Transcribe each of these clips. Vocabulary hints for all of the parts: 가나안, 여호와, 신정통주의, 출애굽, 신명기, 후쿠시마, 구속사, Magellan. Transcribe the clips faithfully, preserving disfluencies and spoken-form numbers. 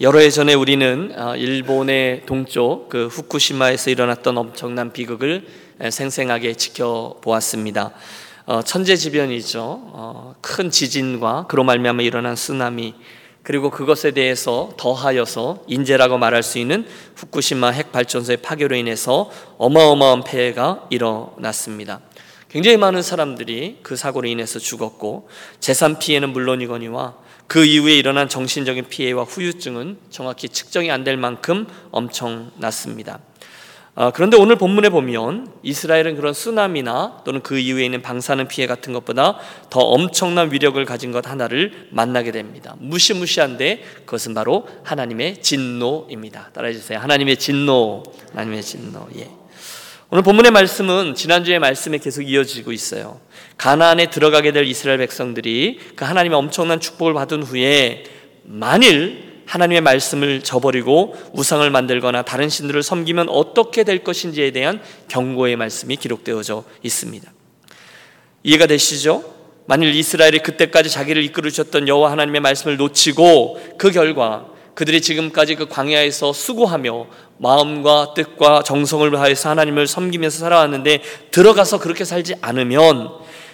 여러 해 전에 우리는 일본의 동쪽 그 후쿠시마에서 일어났던 엄청난 비극을 생생하게 지켜보았습니다. 천재지변이죠. 큰 지진과 그로 말미암아 일어난 쓰나미, 그리고 그것에 대해서 더하여서 인재라고 말할 수 있는 후쿠시마 핵발전소의 파괴로 인해서 어마어마한 폐해가 일어났습니다. 굉장히 많은 사람들이 그 사고로 인해서 죽었고, 재산 피해는 물론이거니와 그 이후에 일어난 정신적인 피해와 후유증은 정확히 측정이 안 될 만큼 엄청났습니다. 그런데 오늘 본문에 보면 이스라엘은 그런 쓰나미나 또는 그 이후에 있는 방사능 피해 같은 것보다 더 엄청난 위력을 가진 것 하나를 만나게 됩니다. 무시무시한데 그것은 바로 하나님의 진노입니다. 따라해주세요. 하나님의 진노. 하나님의 진노. 예. 오늘 본문의 말씀은 지난주의 말씀에 계속 이어지고 있어요. 가나안에 들어가게 될 이스라엘 백성들이 그 하나님의 엄청난 축복을 받은 후에 만일 하나님의 말씀을 저버리고 우상을 만들거나 다른 신들을 섬기면 어떻게 될 것인지에 대한 경고의 말씀이 기록되어져 있습니다. 이해가 되시죠? 만일 이스라엘이 그때까지 자기를 이끌어 주셨던 여호와 하나님의 말씀을 놓치고 그 결과 그들이 지금까지 그 광야에서 수고하며 마음과 뜻과 정성을 다해서 하나님을 섬기면서 살아왔는데 들어가서 그렇게 살지 않으면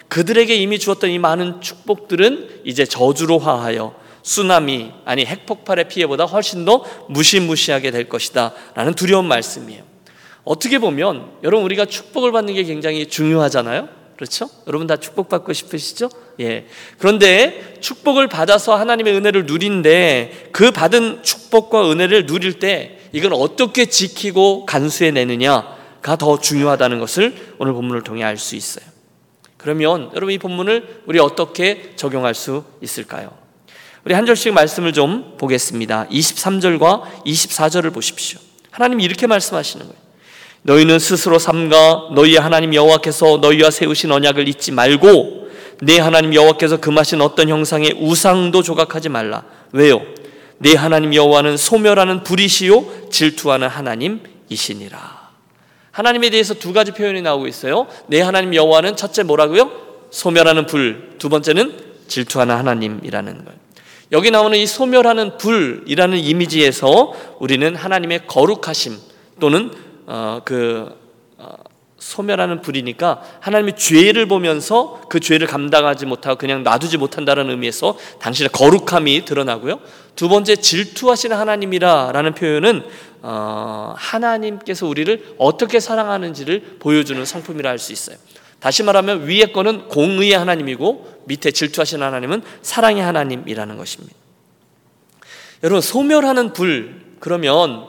그들에게 이미 주었던 이 많은 축복들은 이제 저주로 화하여 쓰나미, 아니 핵폭발의 피해보다 훨씬 더 무시무시하게 될 것이다 라는 두려운 말씀이에요. 어떻게 보면 여러분, 우리가 축복을 받는 게 굉장히 중요하잖아요. 그렇죠? 여러분 다 축복받고 싶으시죠? 예. 그런데 축복을 받아서 하나님의 은혜를 누린데, 그 받은 축복과 은혜를 누릴 때 이걸 어떻게 지키고 간수해내느냐가 더 중요하다는 것을 오늘 본문을 통해 알 수 있어요. 그러면 여러분, 이 본문을 우리 어떻게 적용할 수 있을까요? 우리 한 절씩 말씀을 좀 보겠습니다. 이십삼 절과 이십사 절을 보십시오. 하나님이 이렇게 말씀하시는 거예요. 너희는 스스로 삼가 너희의 하나님 여호와께서 너희와 세우신 언약을 잊지 말고 내 하나님 여호와께서 금하신 어떤 형상의 우상도 조각하지 말라. 왜요? 내 하나님 여호와는 소멸하는 불이시요 질투하는 하나님이시니라. 하나님에 대해서 두 가지 표현이 나오고 있어요. 내 하나님 여호와는 첫째 뭐라고요? 소멸하는 불, 두 번째는 질투하는 하나님이라는 거예요. 여기 나오는 이 소멸하는 불이라는 이미지에서 우리는 하나님의 거룩하심 또는 어, 그 어, 소멸하는 불이니까 하나님의 죄를 보면서 그 죄를 감당하지 못하고 그냥 놔두지 못한다는 의미에서 당신의 거룩함이 드러나고요. 두 번째, 질투하시는 하나님이라는 표현은 어, 하나님께서 우리를 어떻게 사랑하는지를 보여주는 성품이라 할 수 있어요. 다시 말하면 위에 거는 공의의 하나님이고 밑에 질투하시는 하나님은 사랑의 하나님이라는 것입니다. 여러분, 소멸하는 불, 그러면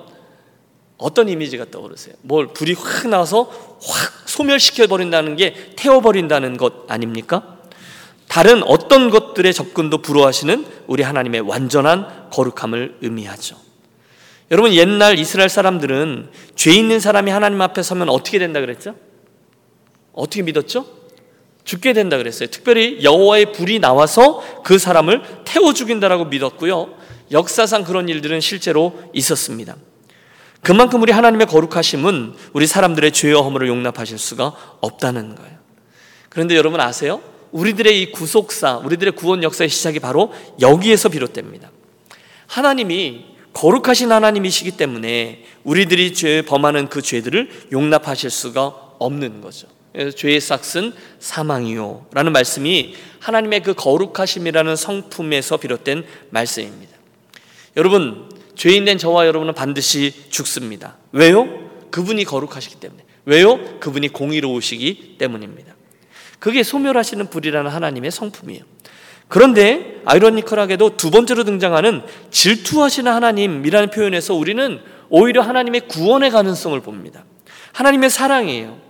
어떤 이미지가 떠오르세요? 뭘 불이 확 나와서 확 소멸시켜버린다는 게 태워버린다는 것 아닙니까? 다른 어떤 것들의 접근도 불허하시는 우리 하나님의 완전한 거룩함을 의미하죠. 여러분, 옛날 이스라엘 사람들은 죄 있는 사람이 하나님 앞에 서면 어떻게 된다 그랬죠? 어떻게 믿었죠? 죽게 된다 그랬어요. 특별히 여호와의 불이 나와서 그 사람을 태워 죽인다라고 믿었고요. 역사상 그런 일들은 실제로 있었습니다. 그만큼 우리 하나님의 거룩하심은 우리 사람들의 죄와 허물을 용납하실 수가 없다는 거예요. 그런데 여러분 아세요? 우리들의 이 구속사, 우리들의 구원 역사의 시작이 바로 여기에서 비롯됩니다. 하나님이 거룩하신 하나님이시기 때문에 우리들이 죄 범하는 그 죄들을 용납하실 수가 없는 거죠. 죄의 삯은 사망이요 라는 말씀이 하나님의 그 거룩하심이라는 성품에서 비롯된 말씀입니다. 여러분, 죄인된 저와 여러분은 반드시 죽습니다. 왜요? 그분이 거룩하시기 때문에. 왜요? 그분이 공의로우시기 때문입니다. 그게 소멸하시는 불이라는 하나님의 성품이에요. 그런데 아이러니컬하게도 두 번째로 등장하는 질투하시는 하나님이라는 표현에서 우리는 오히려 하나님의 구원의 가능성을 봅니다. 하나님의 사랑이에요.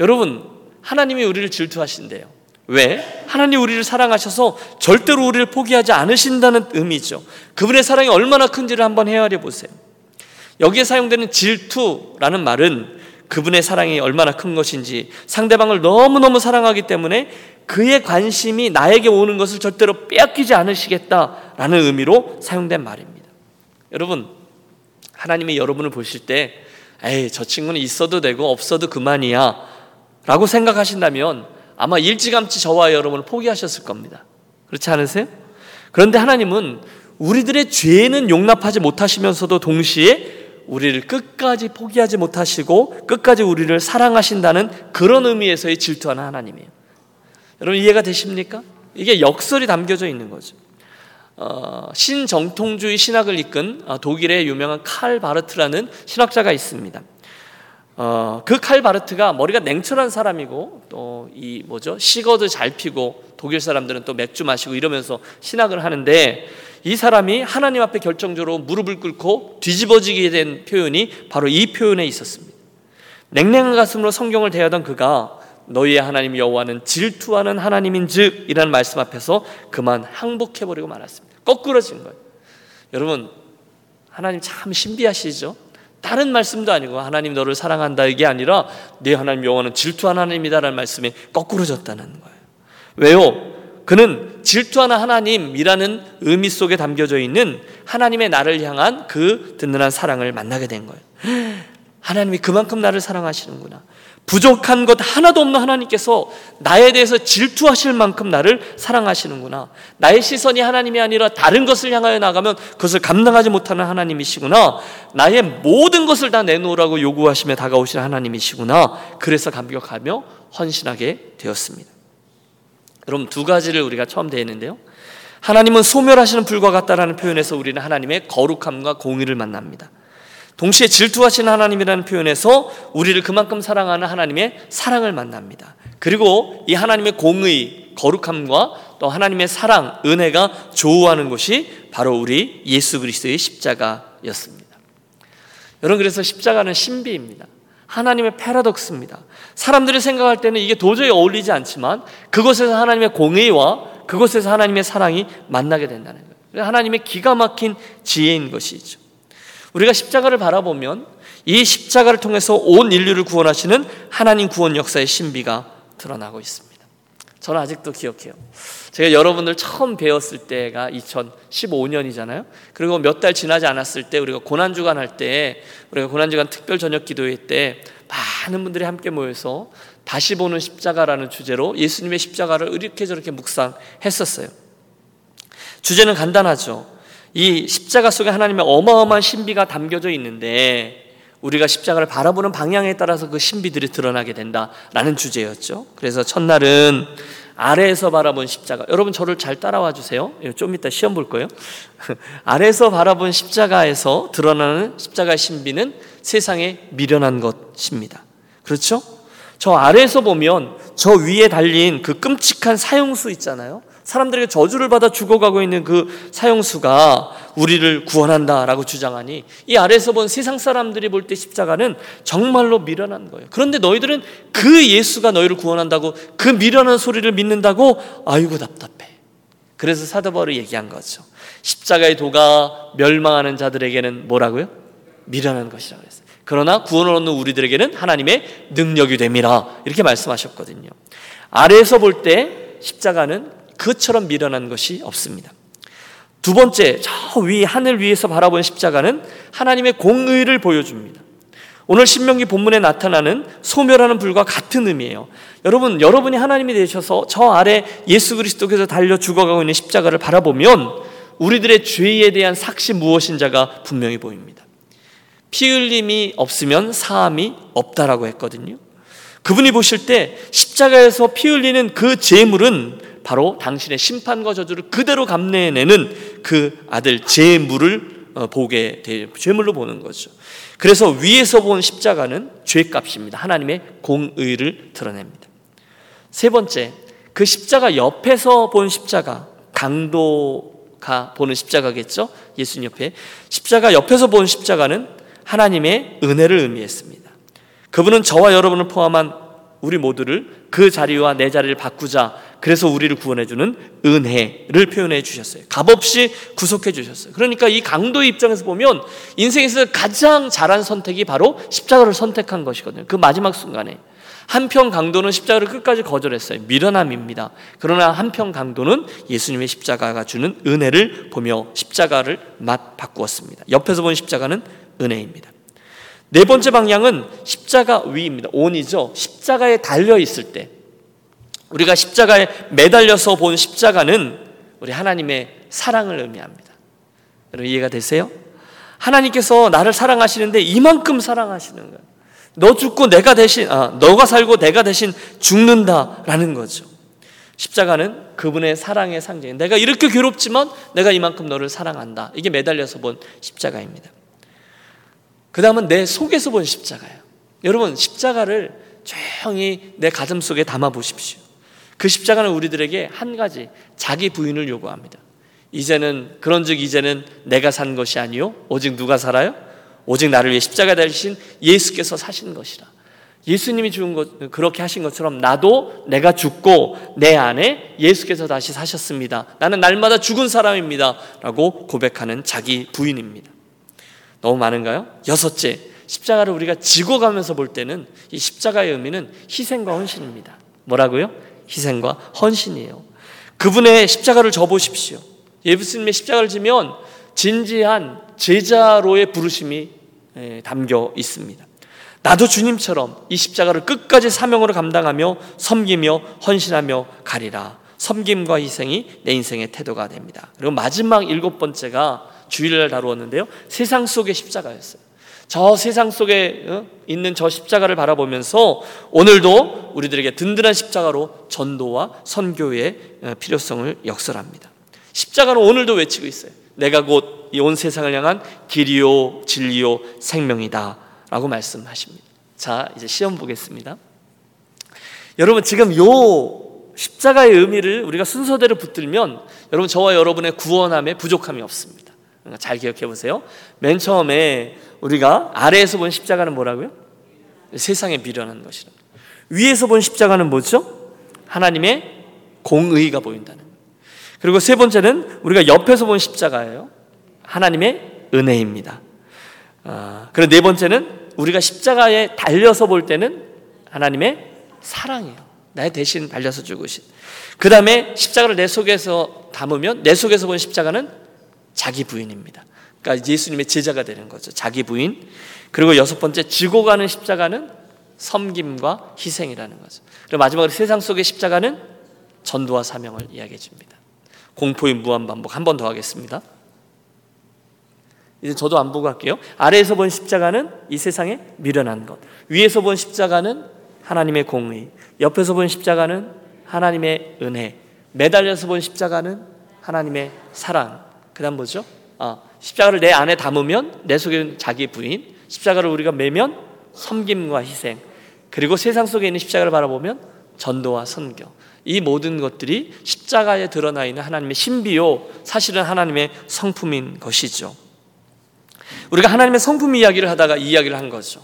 여러분, 하나님이 우리를 질투하신대요. 왜? 하나님이 우리를 사랑하셔서 절대로 우리를 포기하지 않으신다는 의미죠. 그분의 사랑이 얼마나 큰지를 한번 헤아려 보세요. 여기에 사용되는 질투라는 말은 그분의 사랑이 얼마나 큰 것인지, 상대방을 너무너무 사랑하기 때문에 그의 관심이 나에게 오는 것을 절대로 빼앗기지 않으시겠다라는 의미로 사용된 말입니다. 여러분, 하나님이 여러분을 보실 때 에이, 저 친구는 있어도 되고 없어도 그만이야 라고 생각하신다면 아마 일찌감치 저와 여러분을 포기하셨을 겁니다. 그렇지 않으세요? 그런데 하나님은 우리들의 죄는 용납하지 못하시면서도 동시에 우리를 끝까지 포기하지 못하시고 끝까지 우리를 사랑하신다는 그런 의미에서의 질투하는 하나님이에요. 여러분 이해가 되십니까? 이게 역설이 담겨져 있는 거죠. 어, 신정통주의 신학을 이끈 독일의 유명한 칼 바르트라는 신학자가 있습니다. 어, 그 칼 바르트가 머리가 냉철한 사람이고 또 이 뭐죠? 시거드 잘 피고 독일 사람들은 또 맥주 마시고 이러면서 신학을 하는데 이 사람이 하나님 앞에 결정적으로 무릎을 꿇고 뒤집어지게 된 표현이 바로 이 표현에 있었습니다. 냉랭한 가슴으로 성경을 대하던 그가 너희의 하나님 여호와는 질투하는 하나님인즉 이라는 말씀 앞에서 그만 항복해버리고 말았습니다. 거꾸러진 거예요. 여러분 하나님 참 신비하시죠? 다른 말씀도 아니고 하나님 너를 사랑한다 이게 아니라 네 하나님 여호와는 질투하는 하나님이다라는 말씀이 거꾸러졌다는 거예요. 왜요? 그는 질투하는 하나님이라는 의미 속에 담겨져 있는 하나님의 나를 향한 그 든든한 사랑을 만나게 된 거예요. 하나님이 그만큼 나를 사랑하시는구나. 부족한 것 하나도 없는 하나님께서 나에 대해서 질투하실 만큼 나를 사랑하시는구나. 나의 시선이 하나님이 아니라 다른 것을 향하여 나가면 그것을 감당하지 못하는 하나님이시구나. 나의 모든 것을 다 내놓으라고 요구하시며 다가오시는 하나님이시구나. 그래서 감격하며 헌신하게 되었습니다. 여러분 두 가지를 우리가 처음 대했는데요. 하나님은 소멸하시는 불과 같다라는 표현에서 우리는 하나님의 거룩함과 공의를 만납니다. 동시에 질투하시는 하나님이라는 표현에서 우리를 그만큼 사랑하는 하나님의 사랑을 만납니다. 그리고 이 하나님의 공의, 거룩함과 또 하나님의 사랑, 은혜가 조우하는 것이 바로 우리 예수 그리스도의 십자가였습니다. 여러분 그래서 십자가는 신비입니다. 하나님의 패러독스입니다. 사람들이 생각할 때는 이게 도저히 어울리지 않지만 그곳에서 하나님의 공의와 그곳에서 하나님의 사랑이 만나게 된다는 거예요. 하나님의 기가 막힌 지혜인 것이죠. 우리가 십자가를 바라보면 이 십자가를 통해서 온 인류를 구원하시는 하나님 구원 역사의 신비가 드러나고 있습니다. 저는 아직도 기억해요. 제가 여러분들 처음 뵈었을 때가 이천십오 년이잖아요. 그리고 몇 달 지나지 않았을 때 우리가 고난주간 할 때 우리가 고난주간 특별 저녁 기도회 때 많은 분들이 함께 모여서 다시 보는 십자가라는 주제로 예수님의 십자가를 이렇게 저렇게 묵상했었어요. 주제는 간단하죠. 이 십자가 속에 하나님의 어마어마한 신비가 담겨져 있는데 우리가 십자가를 바라보는 방향에 따라서 그 신비들이 드러나게 된다라는 주제였죠. 그래서 첫날은 아래에서 바라본 십자가. 여러분 저를 잘 따라와 주세요. 좀 이따 시험 볼 거예요. 아래에서 바라본 십자가에서 드러나는 십자가의 신비는 세상에 미련한 것입니다. 그렇죠? 저 아래에서 보면 저 위에 달린 그 끔찍한 사형수 있잖아요. 사람들에게 저주를 받아 죽어가고 있는 그 사형수가 우리를 구원한다라고 주장하니 이 아래에서 본 세상 사람들이 볼 때 십자가는 정말로 미련한 거예요. 그런데 너희들은 그 예수가 너희를 구원한다고 그 미련한 소리를 믿는다고 아이고 답답해. 그래서 사도 바울이 얘기한 거죠. 십자가의 도가 멸망하는 자들에게는 뭐라고요? 미련한 것이라고 했어요. 그러나 구원을 얻는 우리들에게는 하나님의 능력이 됨이라 이렇게 말씀하셨거든요. 아래에서 볼 때 십자가는 그처럼 미련한 것이 없습니다. 두 번째, 저 위 하늘 위에서 바라본 십자가는 하나님의 공의를 보여줍니다. 오늘 신명기 본문에 나타나는 소멸하는 불과 같은 의미예요. 여러분, 여러분이 하나님이 되셔서 저 아래 예수 그리스도께서 달려 죽어가고 있는 십자가를 바라보면 우리들의 죄에 대한 삭시 무엇인지가 분명히 보입니다. 피 흘림이 없으면 사함이 없다라고 했거든요. 그분이 보실 때 십자가에서 피 흘리는 그 제물은 바로 당신의 심판과 저주를 그대로 감내해내는 그 아들 제물을 보게 돼, 제물로 보는 거죠. 그래서 위에서 본 십자가는 죄값입니다. 하나님의 공의를 드러냅니다. 세 번째, 그 십자가 옆에서 본 십자가, 강도가 보는 십자가겠죠? 예수님 옆에. 십자가 옆에서 본 십자가는 하나님의 은혜를 의미했습니다. 그분은 저와 여러분을 포함한 우리 모두를 그 자리와 내 자리를 바꾸자 그래서 우리를 구원해주는 은혜를 표현해 주셨어요. 값없이 구속해 주셨어요. 그러니까 이 강도의 입장에서 보면 인생에서 가장 잘한 선택이 바로 십자가를 선택한 것이거든요. 그 마지막 순간에 한편 강도는 십자가를 끝까지 거절했어요. 미련함입니다. 그러나 한편 강도는 예수님의 십자가가 주는 은혜를 보며 십자가를 맛 바꾸었습니다. 옆에서 본 십자가는 은혜입니다. 네 번째 방향은 십자가 위입니다. 온이죠. 십자가에 달려있을 때 우리가 십자가에 매달려서 본 십자가는 우리 하나님의 사랑을 의미합니다. 여러분 이해가 되세요? 하나님께서 나를 사랑하시는데 이만큼 사랑하시는 거예요. 너 죽고 내가 대신, 아, 너가 살고 내가 대신 죽는다라는 거죠. 십자가는 그분의 사랑의 상징. 내가 이렇게 괴롭지만 내가 이만큼 너를 사랑한다. 이게 매달려서 본 십자가입니다. 그 다음은 내 속에서 본 십자가예요. 여러분 십자가를 조용히 내 가슴 속에 담아보십시오. 그 십자가는 우리들에게 한 가지, 자기 부인을 요구합니다. 이제는 그런즉 이제는 내가 산 것이 아니요 오직 누가 살아요? 오직 나를 위해 십자가 달리신 예수께서 사신 것이라. 예수님이 죽은 것, 그렇게 하신 것처럼 나도 내가 죽고 내 안에 예수께서 다시 사셨습니다. 나는 날마다 죽은 사람입니다 라고 고백하는 자기 부인입니다. 너무 많은가요? 여섯째, 십자가를 우리가 지고 가면서 볼 때는 이 십자가의 의미는 희생과 헌신입니다. 뭐라고요? 희생과 헌신이에요. 그분의 십자가를 져보십시오. 예수님의 십자가를 지면 진지한 제자로의 부르심이 담겨 있습니다. 나도 주님처럼 이 십자가를 끝까지 사명으로 감당하며 섬기며 헌신하며 가리라. 섬김과 희생이 내 인생의 태도가 됩니다. 그리고 마지막 일곱 번째가 주일날 다루었는데요, 세상 속의 십자가였어요. 저 세상 속에 있는 저 십자가를 바라보면서 오늘도 우리들에게 든든한 십자가로 전도와 선교의 필요성을 역설합니다. 십자가로 오늘도 외치고 있어요. 내가 곧 이 온 세상을 향한 길이요 진리요 생명이다 라고 말씀하십니다. 자, 이제 시험 보겠습니다. 여러분 지금 요 십자가의 의미를 우리가 순서대로 붙들면 여러분 저와 여러분의 구원함에 부족함이 없습니다. 잘 기억해 보세요. 맨 처음에 우리가 아래에서 본 십자가는 뭐라고요? 세상에 미련한 것이라. 위에서 본 십자가는 뭐죠? 하나님의 공의가 보인다는. 그리고 세 번째는 우리가 옆에서 본 십자가예요. 하나님의 은혜입니다. 아, 그리고 네 번째는 우리가 십자가에 달려서 볼 때는 하나님의 사랑이에요. 나의 대신 달려서 죽으신. 그 다음에 십자가를 내 속에서 담으면 내 속에서 본 십자가는 자기 부인입니다. 그러니까 예수님의 제자가 되는 거죠. 자기 부인. 그리고 여섯 번째, 지고 가는 십자가는 섬김과 희생이라는 거죠. 그리고 마지막으로 세상 속의 십자가는 전도와 사명을 이야기해 줍니다. 공포의 무한반복 한 번 더 하겠습니다. 이제 저도 안 보고 할게요. 아래에서 본 십자가는 이 세상에 미련한 것, 위에서 본 십자가는 하나님의 공의, 옆에서 본 십자가는 하나님의 은혜, 매달려서 본 십자가는 하나님의 사랑. 그 다음 뭐죠? 아, 십자가를 내 안에 담으면 내 속에 자기 부인, 십자가를 우리가 매면 섬김과 희생, 그리고 세상 속에 있는 십자가를 바라보면 전도와 선교. 이 모든 것들이 십자가에 드러나 있는 하나님의 신비요, 사실은 하나님의 성품인 것이죠. 우리가 하나님의 성품 이야기를 하다가 이 이야기를 한 거죠.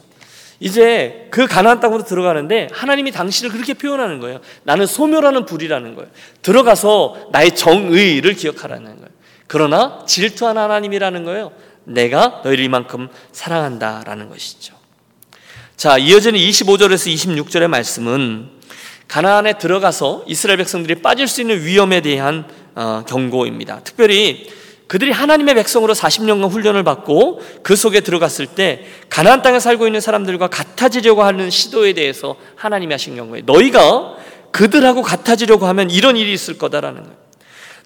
이제 그 가나안 땅으로 들어가는데 하나님이 당신을 그렇게 표현하는 거예요. 나는 소멸하는 불이라는 거예요. 들어가서 나의 정의를 기억하라는 거예요. 그러나 질투한 하나님이라는 거예요. 내가 너희를 이만큼 사랑한다라는 것이죠. 자, 이어지는 이십오 절에서 이십육 절의 말씀은 가나안에 들어가서 이스라엘 백성들이 빠질 수 있는 위험에 대한 어, 경고입니다. 특별히 그들이 하나님의 백성으로 사십 년간 훈련을 받고 그 속에 들어갔을 때 가나안 땅에 살고 있는 사람들과 같아지려고 하는 시도에 대해서 하나님이 하신 경고에 너희가 그들하고 같아지려고 하면 이런 일이 있을 거다라는 거예요.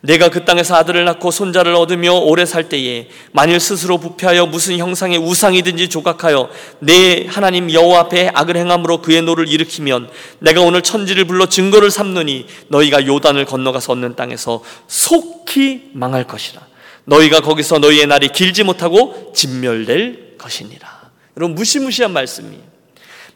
내가 그 땅에서 아들을 낳고 손자를 얻으며 오래 살 때에 만일 스스로 부패하여 무슨 형상의 우상이든지 조각하여 내 하나님 여호와 앞에 악을 행함으로 그의 노를 일으키면 내가 오늘 천지를 불러 증거를 삼느니 너희가 요단을 건너가서 얻는 땅에서 속히 망할 것이라. 너희가 거기서 너희의 날이 길지 못하고 진멸될 것이니라. 여러분 무시무시한 말씀이에요.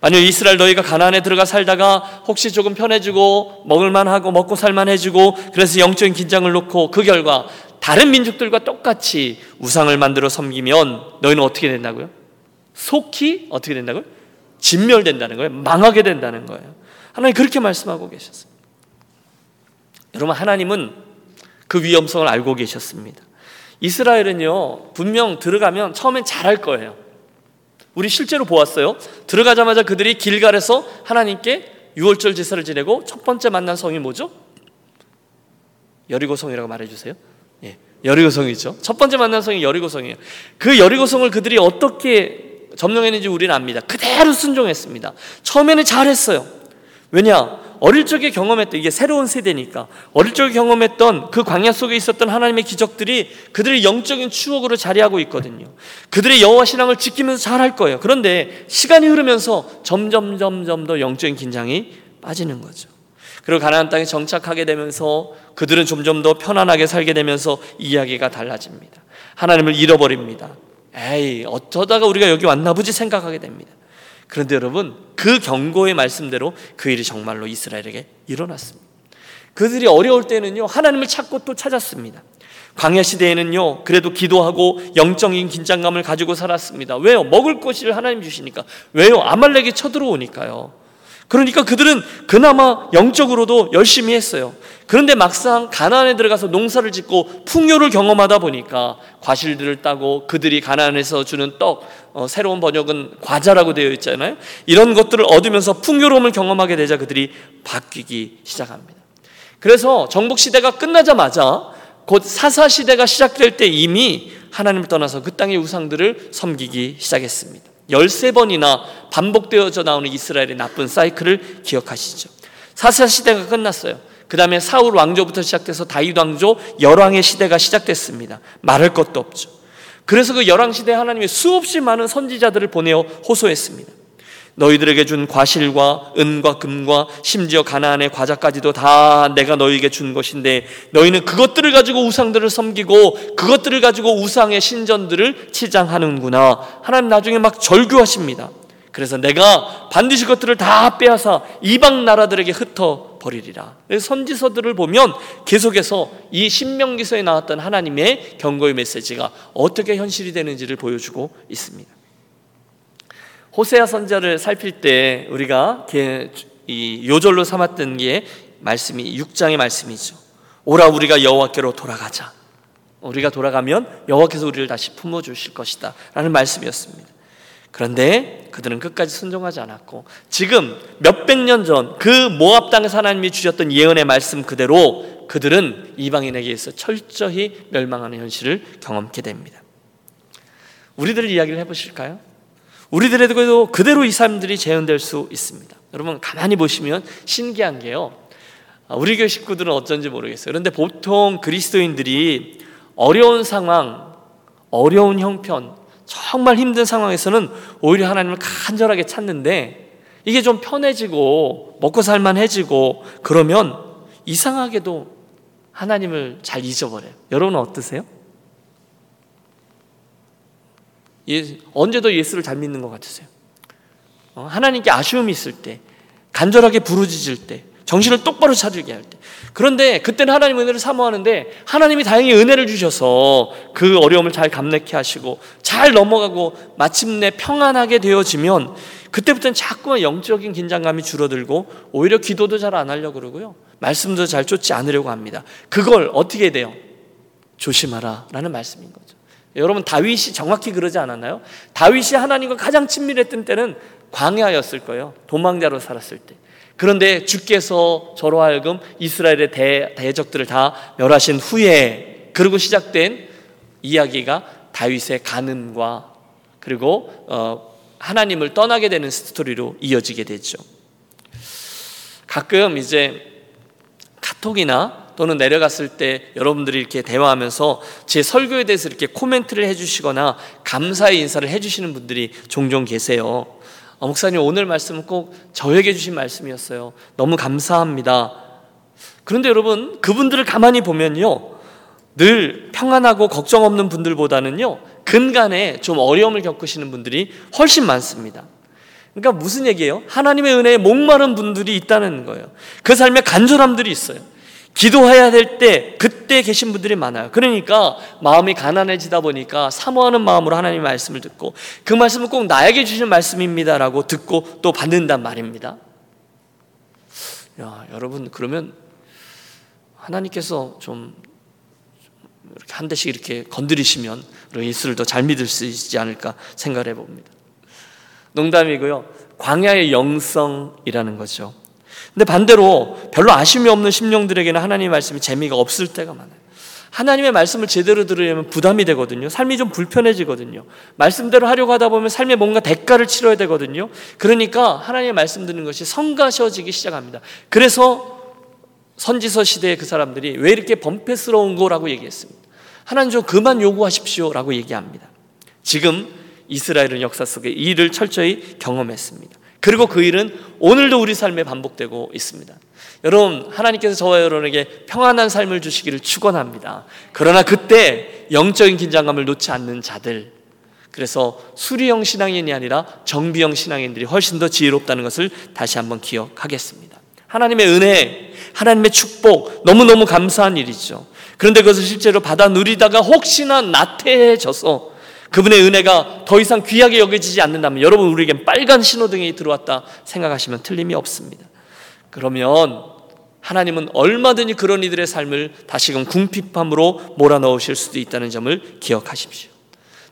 만약 이스라엘 너희가 가나안에 들어가 살다가 혹시 조금 편해지고 먹을만하고 먹고 살만해지고 그래서 영적인 긴장을 놓고 그 결과 다른 민족들과 똑같이 우상을 만들어 섬기면 너희는 어떻게 된다고요? 속히 어떻게 된다고요? 진멸된다는 거예요. 망하게 된다는 거예요. 하나님 그렇게 말씀하고 계셨어요. 여러분 하나님은 그 위험성을 알고 계셨습니다. 이스라엘은요 분명 들어가면 처음엔 잘할 거예요. 우리 실제로 보았어요. 들어가자마자 그들이 길갈에서 하나님께 유월절 제사를 지내고 첫 번째 만난 성이 뭐죠? 여리고성이라고 말해주세요. 예, 여리고성이죠. 첫 번째 만난 성이 여리고성이에요. 그 여리고성을 그들이 어떻게 점령했는지 우리는 압니다. 그대로 순종했습니다. 처음에는 잘했어요. 왜냐? 어릴 적에 경험했던, 이게 새로운 세대니까 어릴 적에 경험했던 그 광야 속에 있었던 하나님의 기적들이 그들의 영적인 추억으로 자리하고 있거든요. 그들의 여호와 신앙을 지키면서 잘할 거예요. 그런데 시간이 흐르면서 점점 점점 더 영적인 긴장이 빠지는 거죠. 그리고 가나안 땅에 정착하게 되면서 그들은 점점 더 편안하게 살게 되면서 이야기가 달라집니다. 하나님을 잃어버립니다. 에이, 어쩌다가 우리가 여기 왔나 보지 생각하게 됩니다. 그런데 여러분, 그 경고의 말씀대로 그 일이 정말로 이스라엘에게 일어났습니다. 그들이 어려울 때는요 하나님을 찾고 또 찾았습니다. 광야 시대에는요 그래도 기도하고 영적인 긴장감을 가지고 살았습니다. 왜요? 먹을 것을 하나님 주시니까. 왜요? 아말렉이 쳐들어오니까요. 그러니까 그들은 그나마 영적으로도 열심히 했어요. 그런데 막상 가나안에 들어가서 농사를 짓고 풍요를 경험하다 보니까 과실들을 따고, 그들이 가나안에서 주는 떡, 어, 새로운 번역은 과자라고 되어 있잖아요. 이런 것들을 얻으면서 풍요로움을 경험하게 되자 그들이 바뀌기 시작합니다. 그래서 정복시대가 끝나자마자 곧 사사시대가 시작될 때 이미 하나님을 떠나서 그 땅의 우상들을 섬기기 시작했습니다. 열세 번이나 반복되어져 나오는 이스라엘의 나쁜 사이클을 기억하시죠. 사사시대가 끝났어요. 그 다음에 사울 왕조부터 시작돼서 다윗 왕조, 열왕의 시대가 시작됐습니다. 말할 것도 없죠. 그래서 그 열왕시대에 하나님이 수없이 많은 선지자들을 보내어 호소했습니다. 너희들에게 준 과실과 은과 금과 심지어 가나안의 과자까지도 다 내가 너희에게 준 것인데 너희는 그것들을 가지고 우상들을 섬기고 그것들을 가지고 우상의 신전들을 치장하는구나. 하나님 나중에 막 절규하십니다. 그래서 내가 반드시 그것들을 다 빼앗아 이방 나라들에게 흩어버리리라. 선지서들을 보면 계속해서 이 신명기서에 나왔던 하나님의 경고의 메시지가 어떻게 현실이 되는지를 보여주고 있습니다. 호세아 선지자를 살필 때 우리가 이 요절로 삼았던 게 말씀이 육 장의 말씀이죠. 오라 우리가 여호와께로 돌아가자. 우리가 돌아가면 여호와께서 우리를 다시 품어주실 것이다 라는 말씀이었습니다. 그런데 그들은 끝까지 순종하지 않았고 지금 몇백 년 전 그 모압 땅에서 하나님이 주셨던 예언의 말씀 그대로 그들은 이방인에게 의해서 철저히 멸망하는 현실을 경험하게 됩니다. 우리들 이야기를 해보실까요? 우리들에게도 그대로 이 삶들이 재현될 수 있습니다. 여러분 가만히 보시면 신기한 게요, 우리 교회 식구들은 어쩐지 모르겠어요. 그런데 보통 그리스도인들이 어려운 상황, 어려운 형편, 정말 힘든 상황에서는 오히려 하나님을 간절하게 찾는데, 이게 좀 편해지고 먹고 살만해지고 그러면 이상하게도 하나님을 잘 잊어버려요. 여러분은 어떠세요? 예, 언제도 예수를 잘 믿는 것 같으세요? 어, 하나님께 아쉬움이 있을 때, 간절하게 부르짖을 때, 정신을 똑바로 차리게 할 때. 그런데 그때는 하나님 은혜를 사모하는데 하나님이 다행히 은혜를 주셔서 그 어려움을 잘 감내케 하시고 잘 넘어가고 마침내 평안하게 되어지면 그때부터는 자꾸만 영적인 긴장감이 줄어들고 오히려 기도도 잘 안 하려고 그러고요, 말씀도 잘 쫓지 않으려고 합니다. 그걸 어떻게 해야 돼요? 조심하라 라는 말씀인 거죠. 여러분 다윗이 정확히 그러지 않았나요? 다윗이 하나님과 가장 친밀했던 때는 광야였을 거예요. 도망자로 살았을 때. 그런데 주께서 저로 하여금 이스라엘의 대, 대적들을 다 멸하신 후에, 그리고 시작된 이야기가 다윗의 간음과 그리고 어, 하나님을 떠나게 되는 스토리로 이어지게 되죠. 가끔 이제 카톡이나 또는 내려갔을 때 여러분들이 이렇게 대화하면서 제 설교에 대해서 이렇게 코멘트를 해주시거나 감사의 인사를 해주시는 분들이 종종 계세요. 아, 목사님 오늘 말씀은 꼭 저에게 주신 말씀이었어요. 너무 감사합니다. 그런데 여러분 그분들을 가만히 보면요, 늘 평안하고 걱정 없는 분들보다는요 근간에 좀 어려움을 겪으시는 분들이 훨씬 많습니다. 그러니까 무슨 얘기예요? 하나님의 은혜에 목마른 분들이 있다는 거예요. 그 삶에 간절함들이 있어요. 기도해야 될 때 그때 계신 분들이 많아요. 그러니까 마음이 가난해지다 보니까 사모하는 마음으로 하나님의 말씀을 듣고, 그 말씀은 꼭 나에게 주신 말씀입니다라고 듣고 또 받는단 말입니다. 야, 여러분 그러면 하나님께서 좀 이렇게 한 대씩 이렇게 건드리시면 예수를 더 잘 믿을 수 있지 않을까 생각을 해봅니다. 농담이고요, 광야의 영성이라는 거죠. 근데 반대로 별로 아쉬움이 없는 심령들에게는 하나님의 말씀이 재미가 없을 때가 많아요. 하나님의 말씀을 제대로 들으려면 부담이 되거든요. 삶이 좀 불편해지거든요. 말씀대로 하려고 하다 보면 삶에 뭔가 대가를 치러야 되거든요. 그러니까 하나님의 말씀 듣는 것이 성가셔지기 시작합니다. 그래서 선지서 시대의 그 사람들이 왜 이렇게 범패스러운 거라고 얘기했습니다. 하나님 좀 그만 요구하십시오라고 얘기합니다. 지금 이스라엘은 역사 속에 이 일을 철저히 경험했습니다. 그리고 그 일은 오늘도 우리 삶에 반복되고 있습니다. 여러분, 하나님께서 저와 여러분에게 평안한 삶을 주시기를 축원합니다. 그러나 그때 영적인 긴장감을 놓지 않는 자들, 그래서 수리형 신앙인이 아니라 정비형 신앙인들이 훨씬 더 지혜롭다는 것을 다시 한번 기억하겠습니다. 하나님의 은혜, 하나님의 축복, 너무너무 감사한 일이죠. 그런데 그것을 실제로 받아 누리다가 혹시나 나태해져서 그분의 은혜가 더 이상 귀하게 여겨지지 않는다면, 여러분, 우리에겐 빨간 신호등이 들어왔다 생각하시면 틀림이 없습니다. 그러면 하나님은 얼마든지 그런 이들의 삶을 다시금 궁핍함으로 몰아넣으실 수도 있다는 점을 기억하십시오.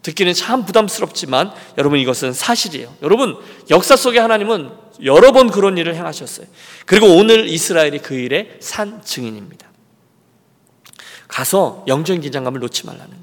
듣기는 참 부담스럽지만 여러분, 이것은 사실이에요. 여러분, 역사 속에 하나님은 여러 번 그런 일을 행하셨어요. 그리고 오늘 이스라엘이 그 일에 산 증인입니다. 가서 영적인 긴장감을 놓지 말라는 거예요.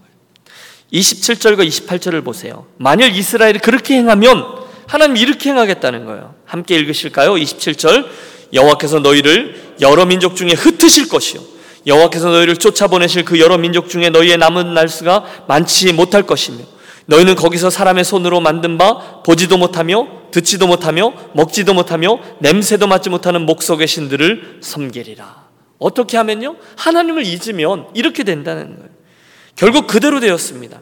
이십칠 절과 이십팔 절을 보세요. 만일 이스라엘이 그렇게 행하면 하나님 이렇게 행하겠다는 거예요. 함께 읽으실까요? 이십칠 절, 여호와께서 너희를 여러 민족 중에 흩으실 것이요 여호와께서 너희를 쫓아보내실 그 여러 민족 중에 너희의 남은 날수가 많지 못할 것이며 너희는 거기서 사람의 손으로 만든 바 보지도 못하며 듣지도 못하며 먹지도 못하며 냄새도 맡지 못하는 목석의 신들을 섬기리라. 어떻게 하면요? 하나님을 잊으면 이렇게 된다는 거예요. 결국 그대로 되었습니다.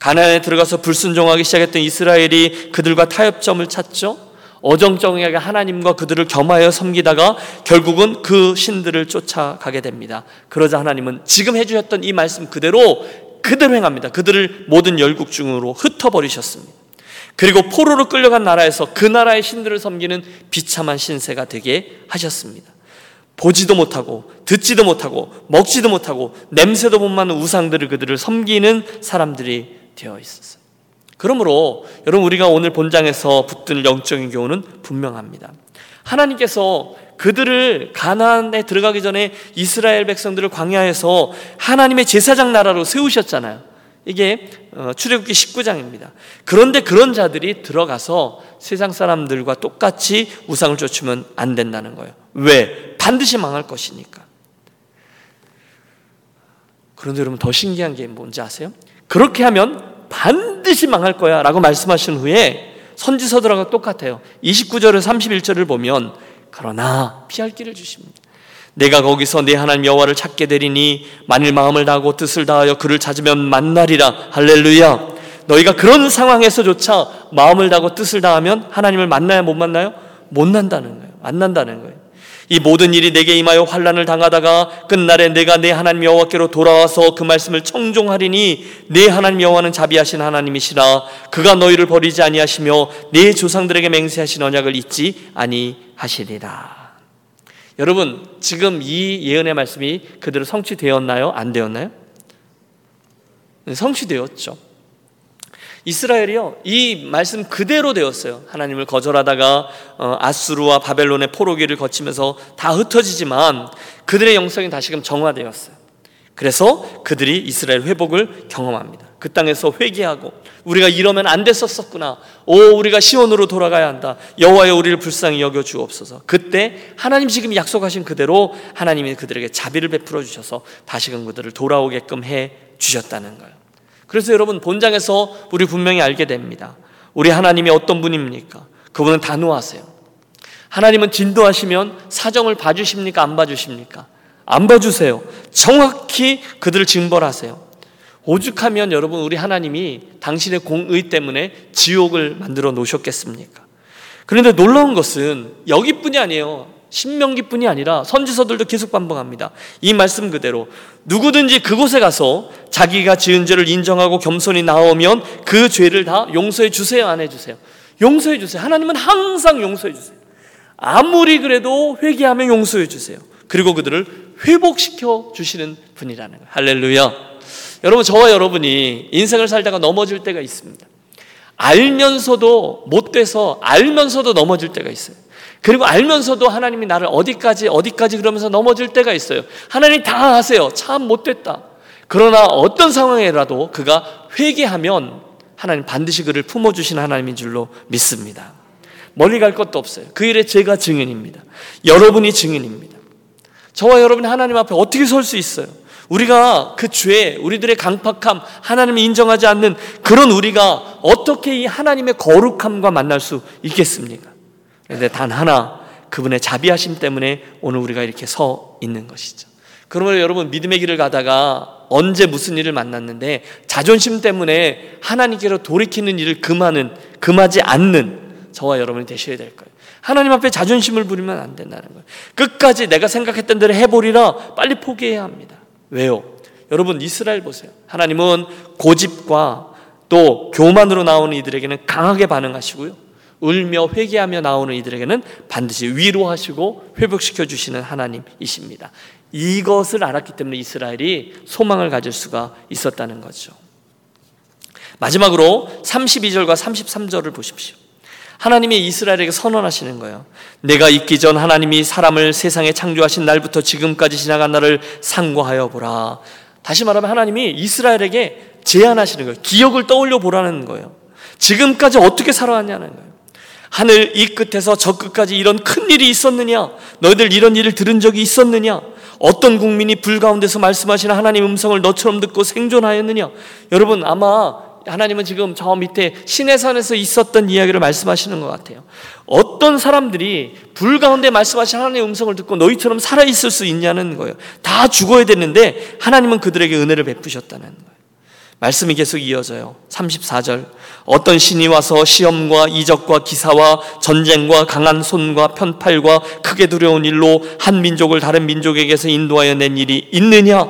가나안에 들어가서 불순종하기 시작했던 이스라엘이 그들과 타협점을 찾죠. 어정쩡하게 하나님과 그들을 겸하여 섬기다가 결국은 그 신들을 쫓아가게 됩니다. 그러자 하나님은 지금 해주셨던 이 말씀 그대로 그대로 행합니다. 그들을 모든 열국 중으로 흩어버리셨습니다. 그리고 포로로 끌려간 나라에서 그 나라의 신들을 섬기는 비참한 신세가 되게 하셨습니다. 보지도 못하고 듣지도 못하고 먹지도 못하고 냄새도 못 맡는 우상들을 그들을 섬기는 사람들이 되어 있었어요. 그러므로 여러분, 우리가 오늘 본장에서 붙들 영적인 교훈은 분명합니다. 하나님께서 그들을 가나안에 들어가기 전에 이스라엘 백성들을 광야에서 하나님의 제사장 나라로 세우셨잖아요. 이게 출애굽기 십구 장입니다. 그런데 그런 자들이 들어가서 세상 사람들과 똑같이 우상을 쫓으면 안 된다는 거예요. 왜? 반드시 망할 것이니까. 그런데 여러분, 더 신기한 게 뭔지 아세요? 그렇게 하면 반드시 망할 거야 라고 말씀하신 후에 선지서들하고 똑같아요. 이십구 절에서 삼십일 절을 보면 그러나 피할 길을 주십니다. 내가 거기서 내 하나님 여호와를 찾게 되리니 만일 마음을 다하고 뜻을 다하여 그를 찾으면 만나리라. 할렐루야. 너희가 그런 상황에서조차 마음을 다하고 뜻을 다하면 하나님을 만나야 못 만나요? 못 난다는 거예요. 안 난다는 거예요. 이 모든 일이 내게 임하여 환난을 당하다가 끝날에 내가 내 하나님 여호와께로 돌아와서 그 말씀을 청종하리니 내 하나님 여호와는 자비하신 하나님이시라. 그가 너희를 버리지 아니하시며 내 조상들에게 맹세하신 언약을 잊지 아니하시리라. 여러분, 지금 이 예언의 말씀이 그대로 성취되었나요? 안 되었나요? 성취되었죠. 이스라엘이요, 이 말씀 그대로 되었어요. 하나님을 거절하다가 아수르와 바벨론의 포로기를 거치면서 다 흩어지지만 그들의 영성이 다시금 정화되었어요. 그래서 그들이 이스라엘 회복을 경험합니다. 그 땅에서 회개하고 우리가 이러면 안 됐었었구나. 오, 우리가 시온으로 돌아가야 한다. 여호와여, 우리를 불쌍히 여겨 주옵소서. 그때 하나님 지금 약속하신 그대로 하나님이 그들에게 자비를 베풀어 주셔서 다시금 그들을 돌아오게끔 해 주셨다는 거예요. 그래서 여러분, 본장에서 우리 분명히 알게 됩니다. 우리 하나님이 어떤 분입니까? 그분은 단호하세요. 하나님은 진도하시면 사정을 봐주십니까? 안 봐주십니까? 안 봐주세요. 정확히 그들을 징벌하세요. 오죽하면 여러분, 우리 하나님이 당신의 공의 때문에 지옥을 만들어 놓으셨겠습니까? 그런데 놀라운 것은 여기뿐이 아니에요. 신명기뿐이 아니라 선지서들도 계속 반복합니다. 이 말씀 그대로 누구든지 그곳에 가서 자기가 지은 죄를 인정하고 겸손히 나오면 그 죄를 다 용서해 주세요, 안 해주세요? 용서해 주세요. 하나님은 항상 용서해 주세요. 아무리 그래도 회개하면 용서해 주세요. 그리고 그들을 회복시켜 주시는 분이라는 거예요. 할렐루야. 여러분, 저와 여러분이 인생을 살다가 넘어질 때가 있습니다. 알면서도 못 돼서 알면서도 넘어질 때가 있어요. 그리고 알면서도 하나님이 나를 어디까지 어디까지 그러면서 넘어질 때가 있어요. 하나님 다 아세요. 참 못됐다. 그러나 어떤 상황에라도 그가 회개하면 하나님 반드시 그를 품어주신 하나님인 줄로 믿습니다. 멀리 갈 것도 없어요. 그 일에 제가 증인입니다. 여러분이 증인입니다. 저와 여러분이 하나님 앞에 어떻게 설 수 있어요? 우리가 그 죄, 우리들의 강팍함, 하나님을 인정하지 않는 그런 우리가 어떻게 이 하나님의 거룩함과 만날 수 있겠습니까? 그런데 단 하나, 그분의 자비하심 때문에 오늘 우리가 이렇게 서 있는 것이죠. 그러므로 여러분, 믿음의 길을 가다가 언제 무슨 일을 만났는데 자존심 때문에 하나님께로 돌이키는 일을 금하는, 금하지 않는 저와 여러분이 되셔야 될 거예요. 하나님 앞에 자존심을 부리면 안 된다는 거예요. 끝까지 내가 생각했던 대로 해보리라 빨리 포기해야 합니다. 왜요? 여러분, 이스라엘 보세요. 하나님은 고집과 또 교만으로 나오는 이들에게는 강하게 반응하시고요, 울며 회개하며 나오는 이들에게는 반드시 위로하시고 회복시켜 주시는 하나님이십니다. 이것을 알았기 때문에 이스라엘이 소망을 가질 수가 있었다는 거죠. 마지막으로 삼십이 절과 삼십삼 절을 보십시오. 하나님이 이스라엘에게 선언하시는 거예요. 내가 있기 전 하나님이 사람을 세상에 창조하신 날부터 지금까지 지나간 날을 상고하여 보라. 다시 말하면 하나님이 이스라엘에게 제안하시는 거예요. 기억을 떠올려 보라는 거예요. 지금까지 어떻게 살아왔냐는 거예요. 하늘 이 끝에서 저 끝까지 이런 큰 일이 있었느냐? 너희들 이런 일을 들은 적이 있었느냐? 어떤 국민이 불 가운데서 말씀하시는 하나님의 음성을 너처럼 듣고 생존하였느냐? 여러분, 아마 하나님은 지금 저 밑에 시내산에서 있었던 이야기를 말씀하시는 것 같아요. 어떤 사람들이 불 가운데 말씀하신 하나님의 음성을 듣고 너희처럼 살아있을 수 있냐는 거예요. 다 죽어야 됐는데 하나님은 그들에게 은혜를 베푸셨다는 거예요. 말씀이 계속 이어져요. 삼십사 절, 어떤 신이 와서 시험과 이적과 기사와 전쟁과 강한 손과 편팔과 크게 두려운 일로 한 민족을 다른 민족에게서 인도하여 낸 일이 있느냐?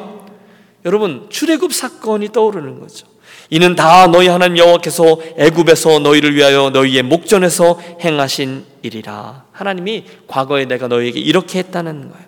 여러분, 출애굽 사건이 떠오르는 거죠. 이는 다 너희 하나님 여호와께서 애굽에서 너희를 위하여 너희의 목전에서 행하신 일이라. 하나님이 과거에 내가 너희에게 이렇게 했다는 거예요.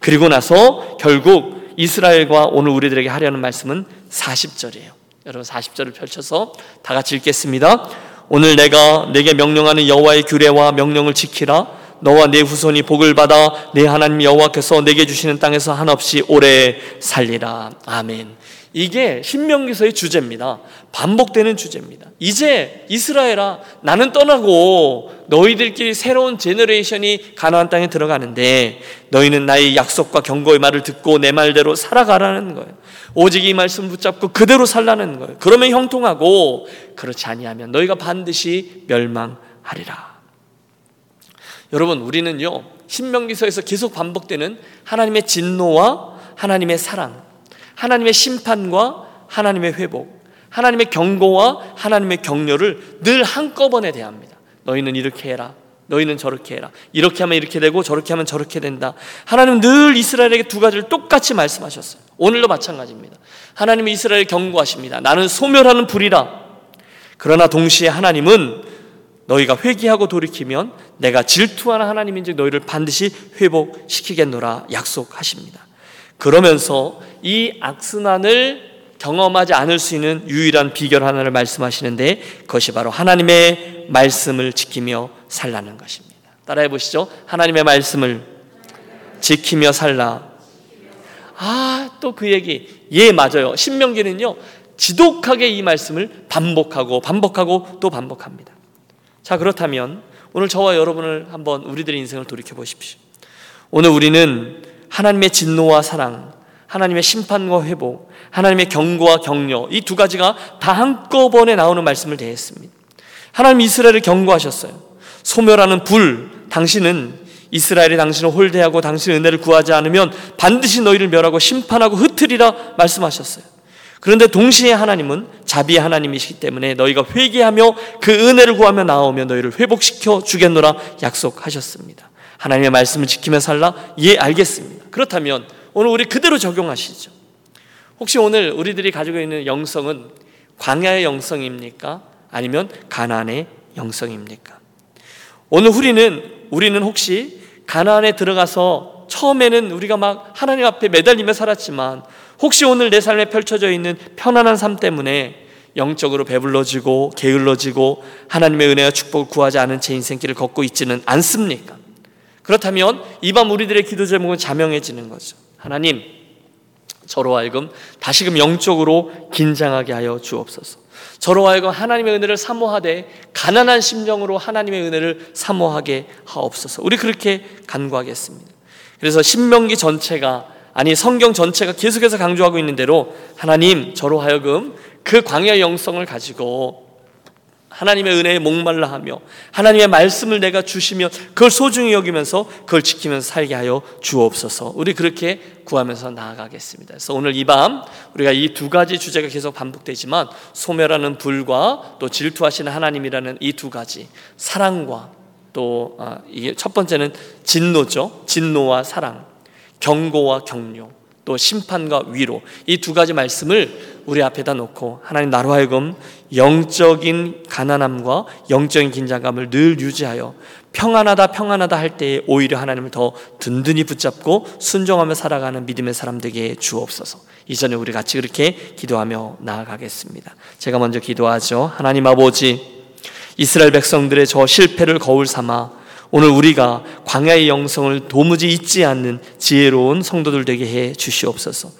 그리고 나서 결국 이스라엘과 오늘 우리들에게 하려는 말씀은 사십 절이에요. 여러분, 사십 절을 펼쳐서 다 같이 읽겠습니다. 오늘 내가 내게 명령하는 여호와의 규례와 명령을 지키라. 너와 내 후손이 복을 받아 내 하나님 여호와께서 내게 주시는 땅에서 한없이 오래 살리라. 아멘. 이게 신명기서의 주제입니다. 반복되는 주제입니다. 이제 이스라엘아, 나는 떠나고 너희들끼리 새로운 제너레이션이 가나안 땅에 들어가는데 너희는 나의 약속과 경고의 말을 듣고 내 말대로 살아가라는 거예요. 오직 이 말씀 붙잡고 그대로 살라는 거예요. 그러면 형통하고 그렇지 아니하면 너희가 반드시 멸망하리라. 여러분, 우리는요, 신명기서에서 계속 반복되는 하나님의 진노와 하나님의 사랑, 하나님의 심판과 하나님의 회복, 하나님의 경고와 하나님의 격려를 늘 한꺼번에 대합니다. 너희는 이렇게 해라, 너희는 저렇게 해라, 이렇게 하면 이렇게 되고 저렇게 하면 저렇게 된다. 하나님은 늘 이스라엘에게 두 가지를 똑같이 말씀하셨어요. 오늘도 마찬가지입니다. 하나님은 이스라엘을 경고하십니다. 나는 소멸하는 불이라. 그러나 동시에 하나님은 너희가 회개하고 돌이키면 내가 질투하는 하나님인즉 너희를 반드시 회복시키겠노라 약속하십니다. 그러면서 이 악순환을 경험하지 않을 수 있는 유일한 비결 하나를 말씀하시는데 그것이 바로 하나님의 말씀을 지키며 살라는 것입니다. 따라해 보시죠. 하나님의 말씀을 지키며 살라. 아, 또 그 얘기. 예, 맞아요. 신명기는요, 지독하게 이 말씀을 반복하고 반복하고 또 반복합니다. 자, 그렇다면 오늘 저와 여러분을 한번 우리들의 인생을 돌이켜 보십시오. 오늘 우리는 하나님의 진노와 사랑, 하나님의 심판과 회복, 하나님의 경고와 격려, 이 두 가지가 다 한꺼번에 나오는 말씀을 대했습니다. 하나님 이스라엘을 경고하셨어요. 소멸하는 불, 당신은 이스라엘이 당신을 홀대하고 당신 은혜를 구하지 않으면 반드시 너희를 멸하고 심판하고 흩트리라 말씀하셨어요. 그런데 동시에 하나님은 자비의 하나님이시기 때문에 너희가 회개하며 그 은혜를 구하며 나오며 너희를 회복시켜 주겠노라 약속하셨습니다. 하나님의 말씀을 지키며 살라? 예, 알겠습니다. 그렇다면 오늘 우리 그대로 적용하시죠. 혹시 오늘 우리들이 가지고 있는 영성은 광야의 영성입니까? 아니면 가나안의 영성입니까? 오늘 우리는, 우리는 혹시 가나안에 들어가서 처음에는 우리가 막 하나님 앞에 매달리며 살았지만 혹시 오늘 내 삶에 펼쳐져 있는 편안한 삶 때문에 영적으로 배불러지고 게을러지고 하나님의 은혜와 축복을 구하지 않은 제 인생길을 걷고 있지는 않습니까? 그렇다면 이 밤 우리들의 기도 제목은 자명해지는 거죠. 하나님, 저로 하여금 다시금 영적으로 긴장하게 하여 주옵소서. 저로 하여금 하나님의 은혜를 사모하되 가난한 심령으로 하나님의 은혜를 사모하게 하옵소서. 우리 그렇게 간구하겠습니다. 그래서 신명기 전체가, 아니 성경 전체가 계속해서 강조하고 있는 대로 하나님 저로 하여금 그 광야 영성을 가지고 하나님의 은혜에 목말라 하며 하나님의 말씀을 내가 주시며 그걸 소중히 여기면서 그걸 지키면서 살게 하여 주옵소서. 우리 그렇게 구하면서 나아가겠습니다. 그래서 오늘 이 밤 우리가 이 두 가지 주제가 계속 반복되지만 소멸하는 불과 또 질투하시는 하나님이라는 이 두 가지 사랑과 또 이게 첫 번째는 진노죠. 진노와 사랑, 경고와 격려, 또 심판과 위로, 이 두 가지 말씀을 우리 앞에다 놓고 하나님 나로 하여금 영적인 가난함과 영적인 긴장감을 늘 유지하여 평안하다 평안하다 할 때에 오히려 하나님을 더 든든히 붙잡고 순종하며 살아가는 믿음의 사람 되게 주옵소서. 이전에 우리 같이 그렇게 기도하며 나아가겠습니다. 제가 먼저 기도하죠. 하나님 아버지, 이스라엘 백성들의 저 실패를 거울 삼아 오늘 우리가 광야의 영성을 도무지 잊지 않는 지혜로운 성도들 되게 해 주시옵소서.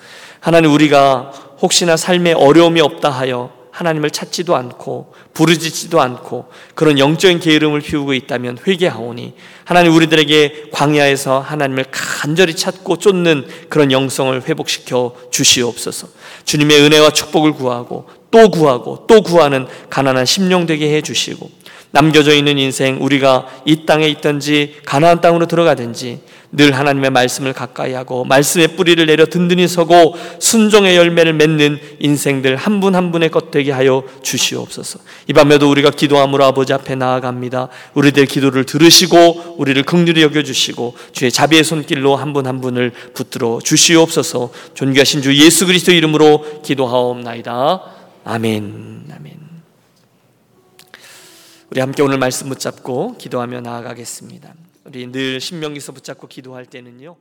하나님, 우리가 혹시나 삶에 어려움이 없다 하여 하나님을 찾지도 않고 부르짖지도 않고 그런 영적인 게으름을 피우고 있다면 회개하오니 하나님 우리들에게 광야에서 하나님을 간절히 찾고 쫓는 그런 영성을 회복시켜 주시옵소서. 주님의 은혜와 축복을 구하고 또 구하고 또 구하는 가난한 심령 되게 해주시고 남겨져 있는 인생 우리가 이 땅에 있든지 가나안 땅으로 들어가든지 늘 하나님의 말씀을 가까이 하고 말씀의 뿌리를 내려 든든히 서고 순종의 열매를 맺는 인생들 한 분 한 분의 것 되게 하여 주시옵소서. 이 밤에도 우리가 기도함으로 아버지 앞에 나아갑니다. 우리들 기도를 들으시고 우리를 긍휼히 여겨주시고 주의 자비의 손길로 한 분 한 분을 붙들어 주시옵소서. 존귀하신 주 예수 그리스도 이름으로 기도하옵나이다. 아멘. 아멘. 우리 함께 오늘 말씀 붙잡고 기도하며 나아가겠습니다. 우리 늘 신명기서 붙잡고 기도할 때는요.